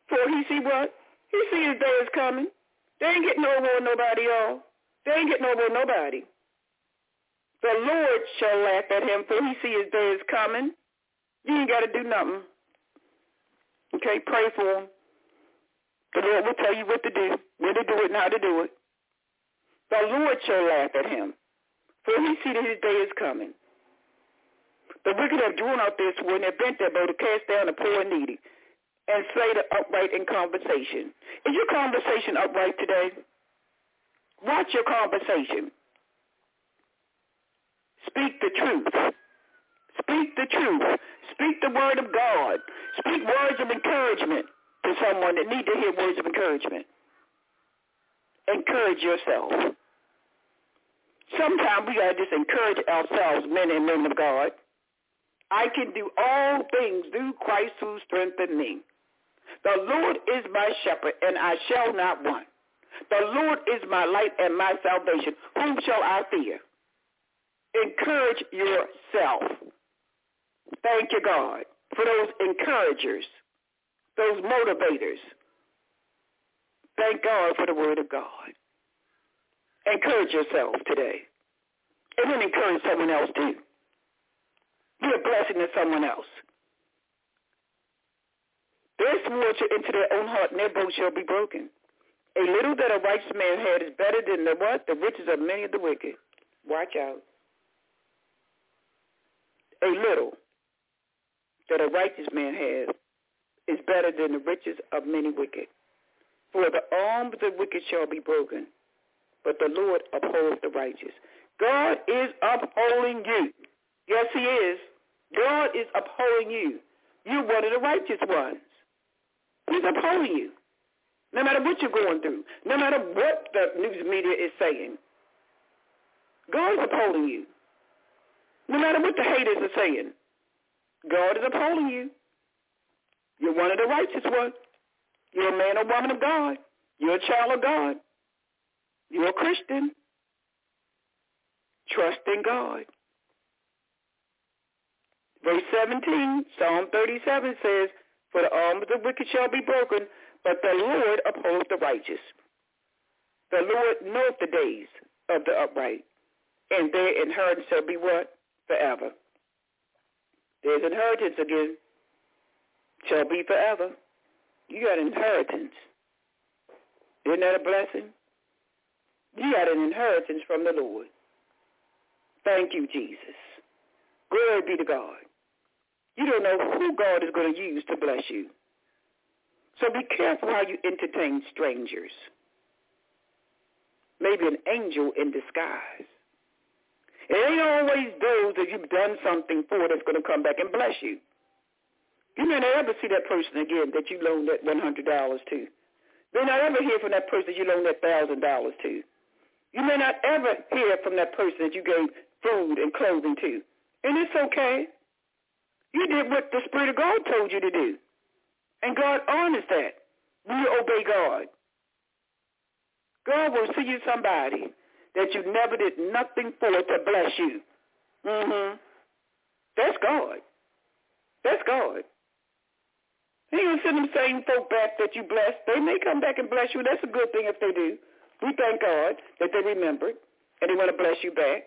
For he see what? He see his day is coming. They ain't getting over with nobody, y'all. They ain't getting over with nobody. The Lord shall laugh at him, for he see his day is coming. You ain't got to do nothing. Okay, pray for him. The Lord will tell you what to do, when to do it, and how to do it. The Lord shall laugh at him, for he see that his day is coming. The wicked have drawn out their sword and have bent their bow to cast down the poor and needy, and slay the upright in conversation. Is your conversation upright today? Watch your conversation. Speak the truth. Speak the truth. Speak the word of God. Speak words of encouragement to someone that need to hear words of encouragement. Encourage yourself. Sometimes we got to just encourage ourselves, men and women of God. I can do all things through Christ who strengthened me. The Lord is my shepherd, and I shall not want. The Lord is my light and my salvation. Whom shall I fear? Encourage yourself. Thank you, God, for those encouragers, those motivators. Thank God for the word of God. Encourage yourself today. And then encourage someone else too. Be a blessing to someone else. Their sword shall enter their own heart, and their bow shall be broken. A little that a righteous man had is better than the what? The riches of many of the wicked. Watch out. A little that a righteous man has is better than the riches of many wicked. For the arm of the wicked shall be broken, but the Lord upholds the righteous. God is upholding you. Yes, he is. God is upholding you. You're one of the righteous ones. He's upholding you. No matter what you're going through, no matter what the news media is saying, God is upholding you. No matter what the haters are saying, God is upholding you. You're one of the righteous ones. You're a man or woman of God. You're a child of God. You're a Christian. Trust in God. Verse seventeen, Psalm thirty-seven says, for the arm of the wicked shall be broken, but the Lord upholds the righteous. The Lord knoweth the days of the upright, and their inheritance shall be what? Forever. There's inheritance again. shall be forever. You got an inheritance. Isn't that a blessing? You got an inheritance from the Lord. Thank you, Jesus. Glory be to God. You don't know who God is going to use to bless you. So be careful how you entertain strangers. Maybe an angel in disguise. It ain't always those that you've done something for that's going to come back and bless you. You may not ever see that person again that you loaned that one hundred dollars to. You may not ever hear from that person you loaned that one thousand dollars to. You may not ever hear from that person that you gave food and clothing to. And it's okay. You did what the Spirit of God told you to do. And God honors that. When you obey God, God will see you somebody that you never did nothing for to bless you. Mm-hmm. That's God. That's God. He will send them same folk back that you blessed. They may come back and bless you. That's a good thing if they do. We thank God that they remembered and they want to bless you back.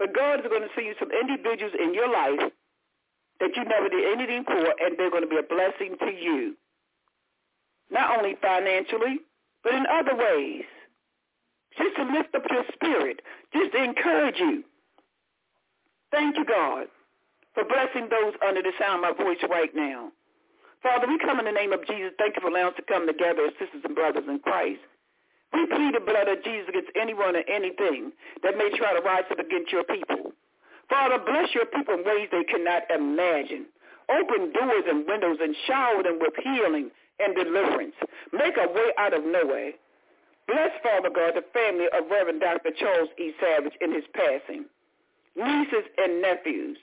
But God is going to see you some individuals in your life that you never did anything for, and they're going to be a blessing to you. Not only financially, but in other ways. Just to lift up your spirit, just to encourage you. Thank you, God, for blessing those under the sound of my voice right now. Father, we come in the name of Jesus. Thank you for allowing us to come together as sisters and brothers in Christ. We plead the blood of Jesus against anyone or anything that may try to rise up against your people. Father, bless your people in ways they cannot imagine. Open doors and windows and shower them with healing and deliverance. Make a way out of no way. Bless, Father God, the family of Reverend Doctor Charles E. Savage in his passing, nieces and nephews.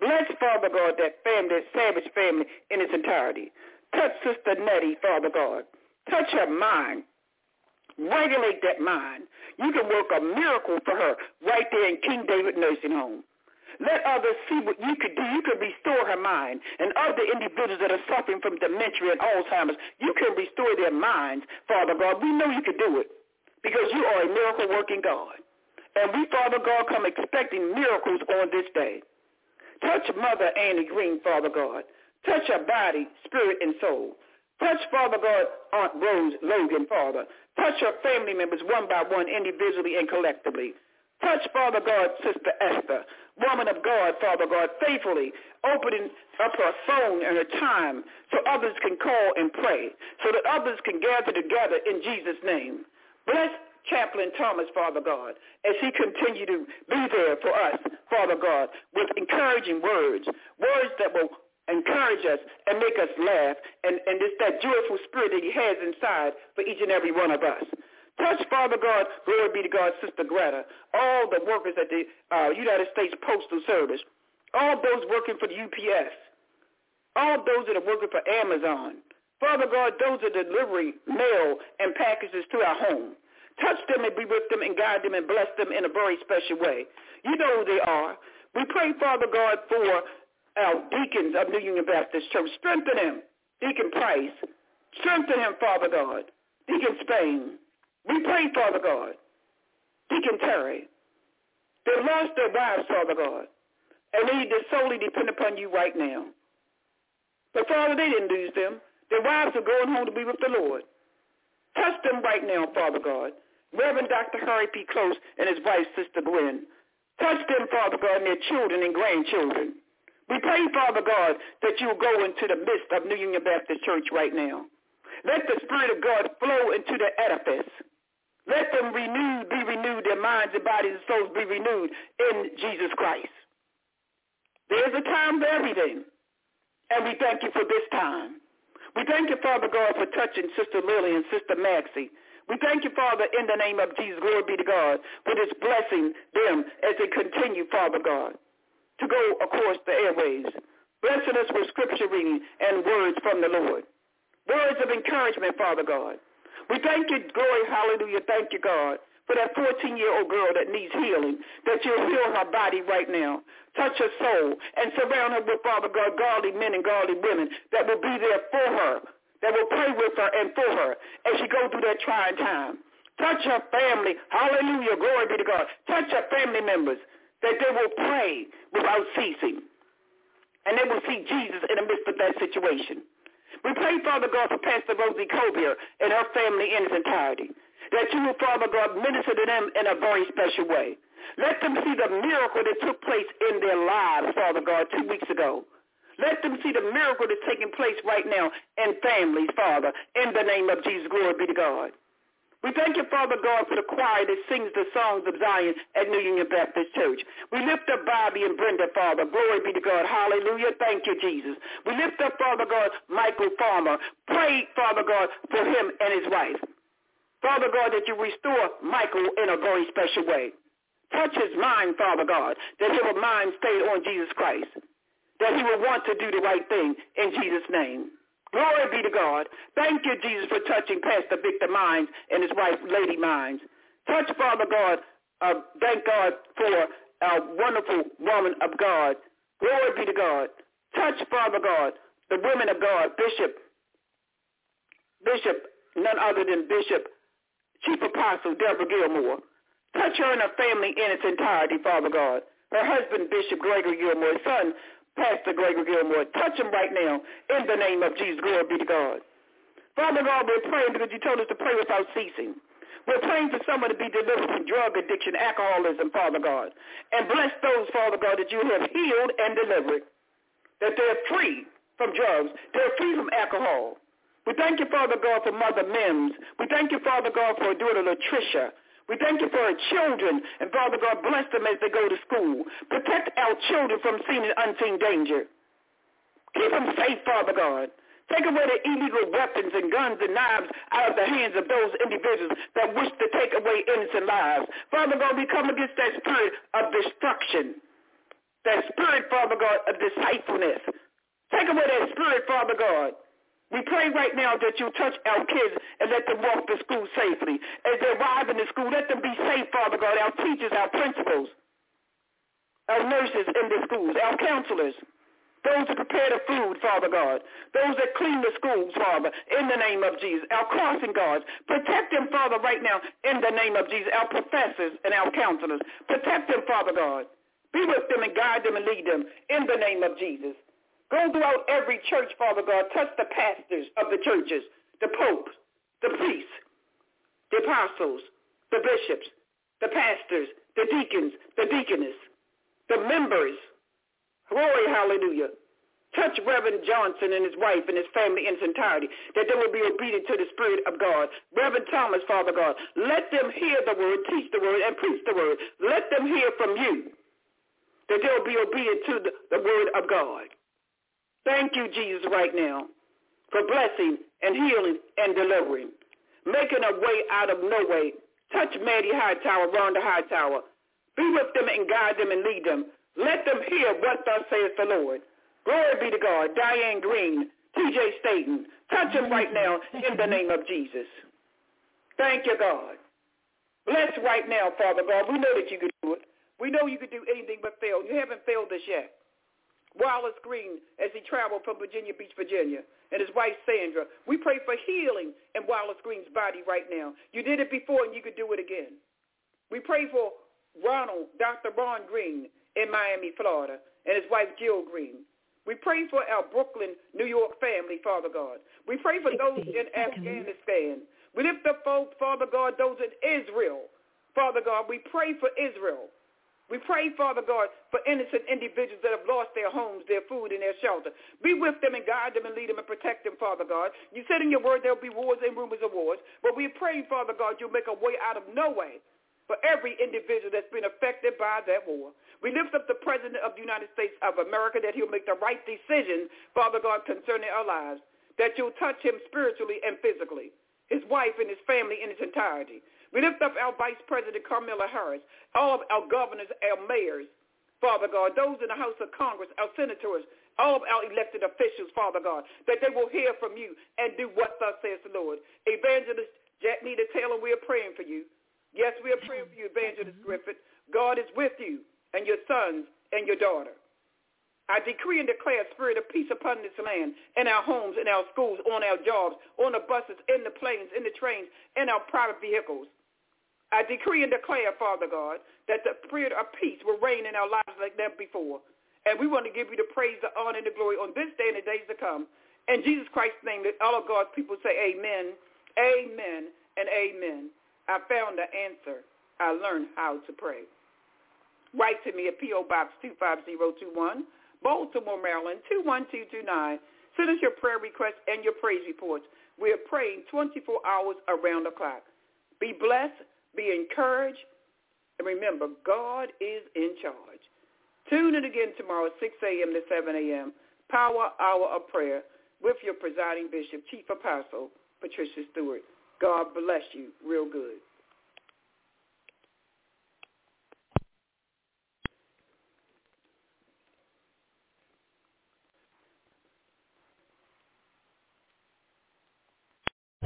Bless, Father God, that family, that Savage family in its entirety. Touch Sister Nettie, Father God. Touch her mind. Regulate that mind. You can work a miracle for her right there in King David Nursing Home. Let others see what you could do. You could restore her mind. And other individuals that are suffering from dementia and Alzheimer's, you can restore their minds, Father God. We know you can do it because you are a miracle-working God. And we, Father God, come expecting miracles on this day. Touch Mother Annie Green, Father God. Touch her body, spirit, and soul. Touch, Father God, Aunt Rose Logan, Father. Touch her family members one by one, individually and collectively. Touch, Father God, Sister Esther, woman of God, Father God, faithfully, opening up her phone and her time so others can call and pray, so that others can gather together in Jesus' name. Bless Chaplain Thomas, Father God, as he continue to be there for us, Father God, with encouraging words, words that will encourage us and make us laugh, and, and it's that joyful spirit that he has inside for each and every one of us. Touch, Father God, glory be to God, Sister Greta, all the workers at the uh, United States Postal Service, all those working for the U P S, all those that are working for Amazon. Father God, those that delivery mail and packages to our home. Touch them and be with them and guide them and bless them in a very special way. You know who they are. We pray, Father God, for our deacons of New Union Baptist Church. Strengthen him, Deacon Price. Strengthen him, Father God. Deacon Spain. We pray, Father God. Deacon Terry. They lost their wives, Father God, and they just solely depend upon you right now. But, Father, they didn't lose them. Their wives are going home to be with the Lord. Touch them right now, Father God. Reverend Doctor Harry P. Close and his wife, Sister Gwen. Touch them, Father God, and their children and grandchildren. We pray, Father God, that you will go into the midst of New Union Baptist Church right now. Let the Spirit of God flow into the edifice. Let them renewed, be renewed, their minds and bodies and souls be renewed in Jesus Christ. There's a time for everything, and we thank you for this time. We thank you, Father God, for touching Sister Lily and Sister Maxie. We thank you, Father, in the name of Jesus, glory be to God, for this blessing them as they continue, Father God, to go across the airwaves, blessing us with scripture reading and words from the Lord, words of encouragement, Father God. We thank you, glory, hallelujah, thank you, God, for that fourteen-year-old girl that needs healing, that you'll heal her body right now, touch her soul, and surround her with, Father God, godly men and godly women that will be there for her, that will pray with her and for her as she goes through that trying time. Touch her family, hallelujah, glory be to God. Touch her family members, that they will pray without ceasing. and they will see Jesus in the midst of that situation. We pray, Father God, for Pastor Rosie Cobia and her family in its entirety, that you will, Father God, minister to them in a very special way. Let them see the miracle that took place in their lives, Father God, two weeks ago. Let them see the miracle that's taking place right now in families, Father, in the name of Jesus. Glory be to God. We thank you, Father God, for the choir that sings the songs of Zion at New Union Baptist Church. We lift up Bobby and Brenda, Father. Glory be to God. Hallelujah. Thank you, Jesus. We lift up, Father God, Michael Farmer. Pray, Father God, for him and his wife. Father God, that you restore Michael in a very special way. Touch his mind, Father God, that his mind stayed on Jesus Christ, that he will want to do the right thing in Jesus' name. Glory be to God. Thank you, Jesus, for touching Pastor Victor Mines and his wife, Lady Mines. Touch, Father God, uh, thank God for our wonderful woman of God. Glory be to God. Touch, Father God, the women of God, Bishop, Bishop, none other than Bishop, Chief Apostle Deborah Gilmore. Touch her and her family in its entirety, Father God. Her husband, Bishop Gregory Gilmore, his son, Pastor Gregory Gilmore. Touch him right now in the name of Jesus. Glory be to God. Father God, we're praying because you told us to pray without ceasing. We're praying for someone to be delivered from drug addiction, alcoholism, Father God. And bless those, Father God, that you have healed and delivered, that they're free from drugs, they're free from alcohol. We thank you, Father God, for Mother Mims. We thank you, Father God, for daughter Latricia. We thank you for our children, and Father God, bless them as they go to school. Protect our children from seen and unseen danger. Keep them safe, Father God. Take away the illegal weapons and guns and knives out of the hands of those individuals that wish to take away innocent lives. Father God, we come against that spirit of destruction, that spirit, Father God, of deceitfulness. Take away that spirit, Father God. We pray right now that you touch our kids and let them walk to school safely. As they arrive in the school, let them be safe, Father God, our teachers, our principals, our nurses in the schools, our counselors, those that prepare the food, Father God, those that clean the schools, Father, in the name of Jesus, our crossing guards. Protect them, Father, right now, in the name of Jesus, our professors and our counselors. Protect them, Father God. Be with them and guide them and lead them in the name of Jesus. Go throughout every church, Father God. Touch the pastors of the churches, the popes, the priests, the apostles, the bishops, the pastors, the deacons, the deaconess, the members. Glory, hallelujah. Touch Reverend Johnson and his wife and his family in its entirety, that they will be obedient to the Spirit of God. Reverend Thomas, Father God, let them hear the word, teach the word, and preach the word. Let them hear from you, that they will be obedient to the, the word of God. Thank you, Jesus, right now for blessing and healing and delivering, making a way out of no way. Touch Maddie Hightower, Rhonda Hightower. Be with them and guide them and lead them. Let them hear what thus saith the Lord. Glory be to God. Diane Green, T J Staten. Touch them right now in the name of Jesus. Thank you, God. Bless right now, Father God. We know that you could do it. We know you could do anything but fail. You haven't failed us yet. Wallace Green, as he traveled from Virginia Beach, Virginia, and his wife, Sandra. We pray for healing in Wallace Green's body right now. You did it before, and you could do it again. We pray for Ronald, Doctor Ron Green, in Miami, Florida, and his wife, Jill Green. We pray for our Brooklyn, New York family, Father God. We pray for those in Afghanistan. We lift up, Father God, those in Israel. Father God, we pray for Israel. We pray, Father God, for innocent individuals that have lost their homes, their food, and their shelter. Be with them and guide them and lead them and protect them, Father God. You said in your word there will be wars and rumors of wars, but we pray, Father God, you'll make a way out of no way for every individual that's been affected by that war. We lift up the President of the United States of America, that he'll make the right decision, Father God, concerning our lives, that you'll touch him spiritually and physically, his wife and his family in its entirety. We lift up our Vice President, Kamala Harris, all of our governors, our mayors, Father God, those in the House of Congress, our senators, all of our elected officials, Father God, that they will hear from you and do what thus says the Lord. Evangelist Jack Nita Taylor, we are praying for you. Yes, we are praying for you, Evangelist Griffith. God is with you and your sons and your daughter. I decree and declare a spirit of peace upon this land, in our homes, in our schools, on our jobs, on the buses, in the planes, in the trains, in our private vehicles. I decree and declare, Father God, that the spirit of peace will reign in our lives like never before. And we want to give you the praise, the honor, and the glory on this day and the days to come. In Jesus Christ's name, that all of God's people say amen, amen, and amen. I found the answer. I learned how to pray. Write to me at P O. Box two five zero two one, Baltimore, Maryland, two one two two nine. Send us your prayer requests and your praise reports. We are praying twenty-four hours around the clock. Be blessed, be encouraged, and remember, God is in charge. Tune in again tomorrow at six a.m. to seven a.m., Power Hour of Prayer, with your presiding bishop, Chief Apostle Patricia Stewart. God bless you real good.